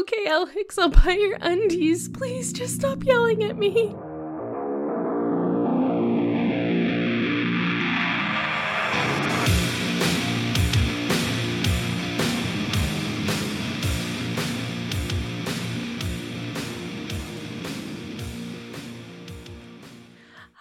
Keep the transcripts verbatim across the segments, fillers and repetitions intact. Okay, Alex, I'll buy your undies. Please just stop yelling at me.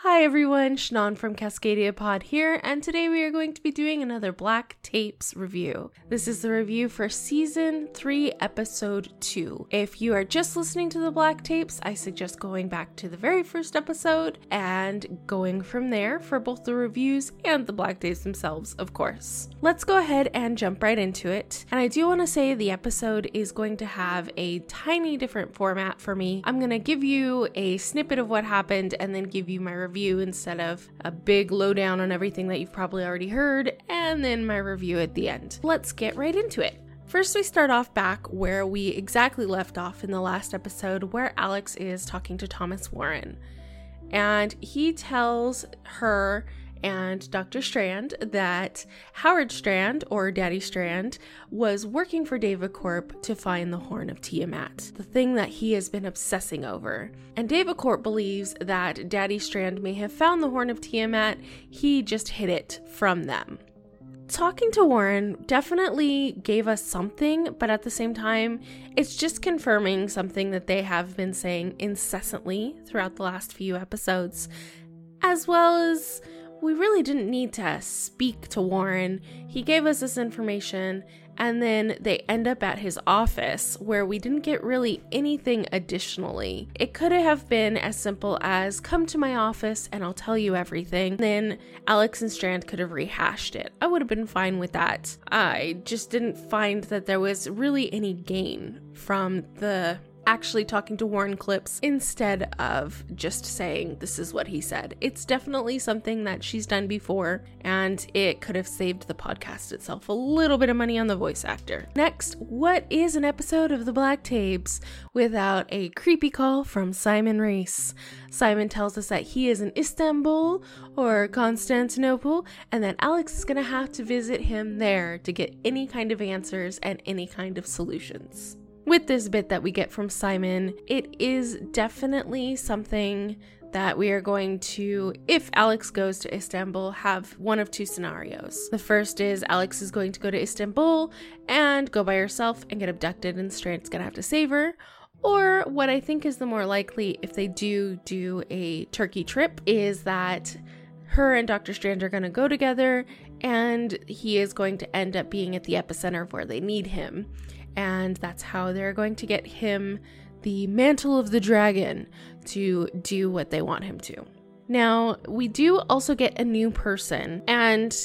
Hi everyone, Shannon from Cascadia Pod here, and today we are going to be doing another Black Tapes review. This is the review for Season three, Episode two. If you are just listening to the Black Tapes, I suggest going back to the very first episode and going from there for both the reviews and the Black Tapes themselves, of course. Let's go ahead and jump right into it. And I do want to say the episode is going to have a tiny different format for me. I'm going to give you a snippet of what happened and then give you my review instead of a big lowdown on everything that you've probably already heard, and then my review at the end. Let's get right into it. First, we start off back where we exactly left off in the last episode, where Alex is talking to Thomas Warren. And he tells her and Doctor Strand that Howard Strand, or Daddy Strand, was working for Davacorp to find the Horn of Tiamat, the thing that he has been obsessing over. And Davacorp believes that Daddy Strand may have found the Horn of Tiamat, he just hid it from them. Talking to Warren definitely gave us something, but at the same time, it's just confirming something that they have been saying incessantly throughout the last few episodes, as well as we really didn't need to speak to Warren. He gave us this information, and then they end up at his office where we didn't get really anything additionally. It could have been as simple as, come to my office and I'll tell you everything. Then Alex and Strand could have rehashed it. I would have been fine with that. I just didn't find that there was really any gain from the actually talking to Warren clips instead of just saying this is what he said. It's definitely something that she's done before, and it could have saved the podcast itself a little bit of money on the voice actor. Next, what is an episode of The Black Tapes without a creepy call from Simon Reese? Simon tells us that he is in Istanbul or Constantinople, and that Alex is going to have to visit him there to get any kind of answers and any kind of solutions. With this bit that we get from Simon, it is definitely something that we are going to, if Alex goes to Istanbul, have one of two scenarios. The first is Alex is going to go to Istanbul and go by herself and get abducted, and Strand's gonna have to save her. Or what I think is the more likely, if they do do a Turkey trip, is that her and Doctor Strand are gonna go together, and he is going to end up being at the epicenter of where they need him. And that's how they're going to get him the mantle of the dragon to do what they want him to. Now, we do also get a new person. And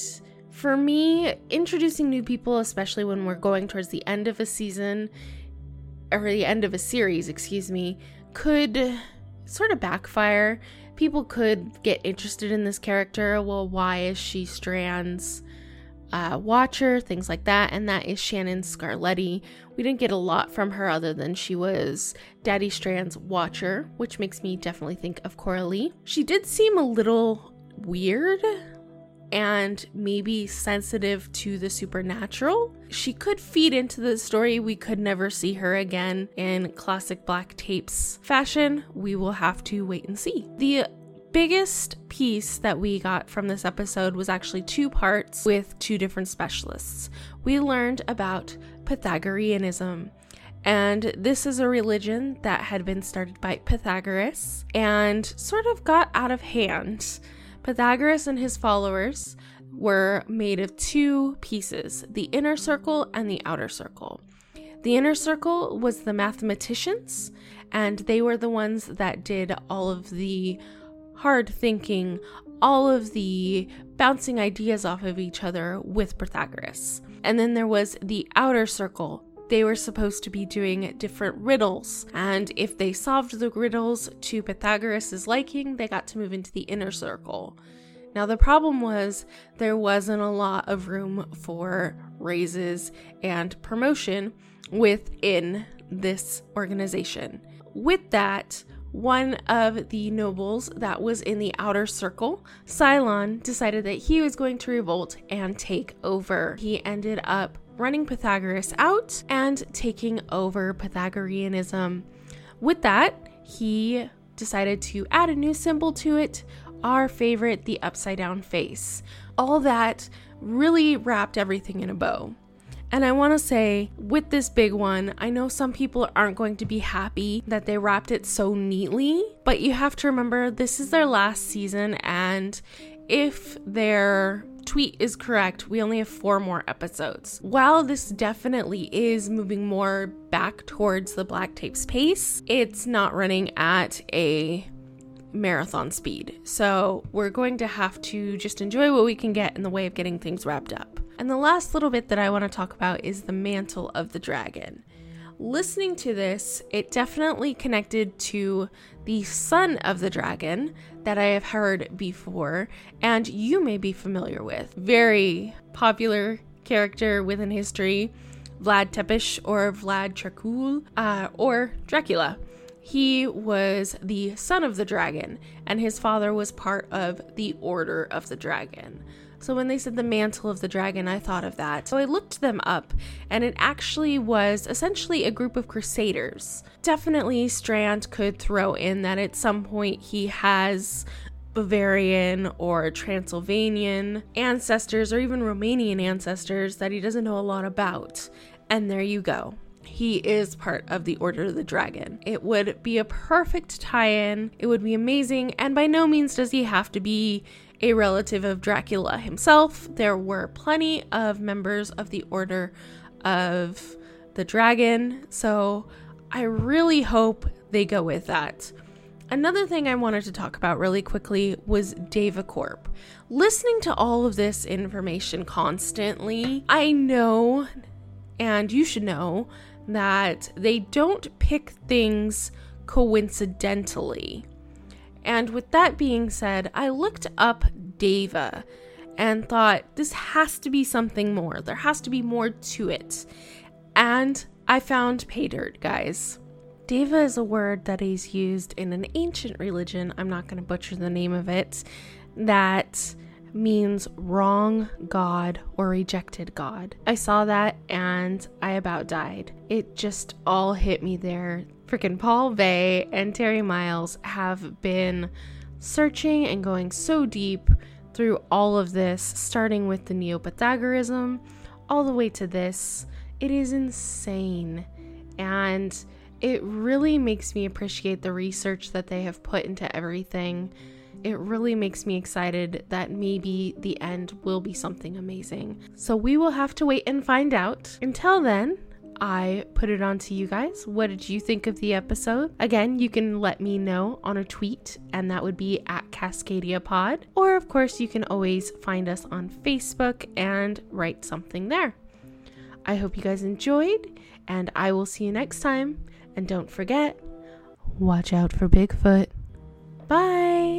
for me, introducing new people, especially when we're going towards the end of a season, or the end of a series, excuse me, could sort of backfire. People could get interested in this character. Well, why is she Strand's Uh, watcher, things like that, and that is Shannon Scarletti. We didn't get a lot from her other than she was Daddy Strand's watcher, which makes me definitely think of Coralie. She did seem a little weird and maybe sensitive to the supernatural. She could feed into the story. We could never see her again in classic Black Tapes fashion. We will have to wait and see. The biggest piece that we got from this episode was actually two parts with two different specialists. We learned about Pythagoreanism, and this is a religion that had been started by Pythagoras and sort of got out of hand. Pythagoras and his followers were made of two pieces, the inner circle and the outer circle. The inner circle was the mathematicians, and they were the ones that did all of the hard thinking, all of the bouncing ideas off of each other with Pythagoras. And then there was the outer circle. They were supposed to be doing different riddles, and if they solved the riddles to Pythagoras's liking, they got to move into the inner circle. Now the problem was there wasn't a lot of room for raises and promotion within this organization. With that, one of the nobles that was in the outer circle, Cylon, decided that he was going to revolt and take over. He ended up running Pythagoras out and taking over Pythagoreanism. With that, he decided to add a new symbol to it, our favorite, the upside down face. All that really wrapped everything in a bow. And I want to say, with this big one, I know some people aren't going to be happy that they wrapped it so neatly, but you have to remember this is their last season, and if their tweet is correct, we only have four more episodes. While this definitely is moving more back towards the Black Tapes pace, it's not running at a marathon speed. So we're going to have to just enjoy what we can get in the way of getting things wrapped up. And the last little bit that I want to talk about is the mantle of the dragon. Listening to this, it definitely connected to the son of the dragon that I have heard before, and you may be familiar with. Very popular character within history, Vlad Tepes or Vlad Dracul, uh, or Dracula. He was the son of the dragon, and his father was part of the Order of the Dragon. So when they said the mantle of the dragon, I thought of that. So I looked them up, and it actually was essentially a group of crusaders. Definitely Strand could throw in that at some point he has Bavarian or Transylvanian ancestors, or even Romanian ancestors that he doesn't know a lot about. And there you go. He is part of the Order of the Dragon. It would be a perfect tie-in. It would be amazing. And by no means does he have to be a relative of Dracula himself. There were plenty of members of the Order of the Dragon, so I really hope they go with that. Another thing I wanted to talk about really quickly was Davacorp. Listening to all of this information constantly, I know, and you should know, that they don't pick things coincidentally. And with that being said, I looked up Dava and thought, this has to be something more. There has to be more to it. And I found pay dirt, guys. Dava is a word that is used in an ancient religion, I'm not going to butcher the name of it, that means wrong god or rejected god. I saw that and I about died. It just all hit me there. Freaking Paul Bae and Terry Miles have been searching and going so deep through all of this, starting with the Neopythagorism all the way to this. It is insane, and it really makes me appreciate the research that they have put into everything. It really makes me excited that maybe the end will be something amazing. So we will have to wait and find out. Until then, I put it on to you guys. What did you think of the episode? Again, you can let me know on a tweet, and that would be at Cascadia Pod. Or, of course, you can always find us on Facebook and write something there. I hope you guys enjoyed, and I will see you next time. And don't forget, watch out for Bigfoot. Bye!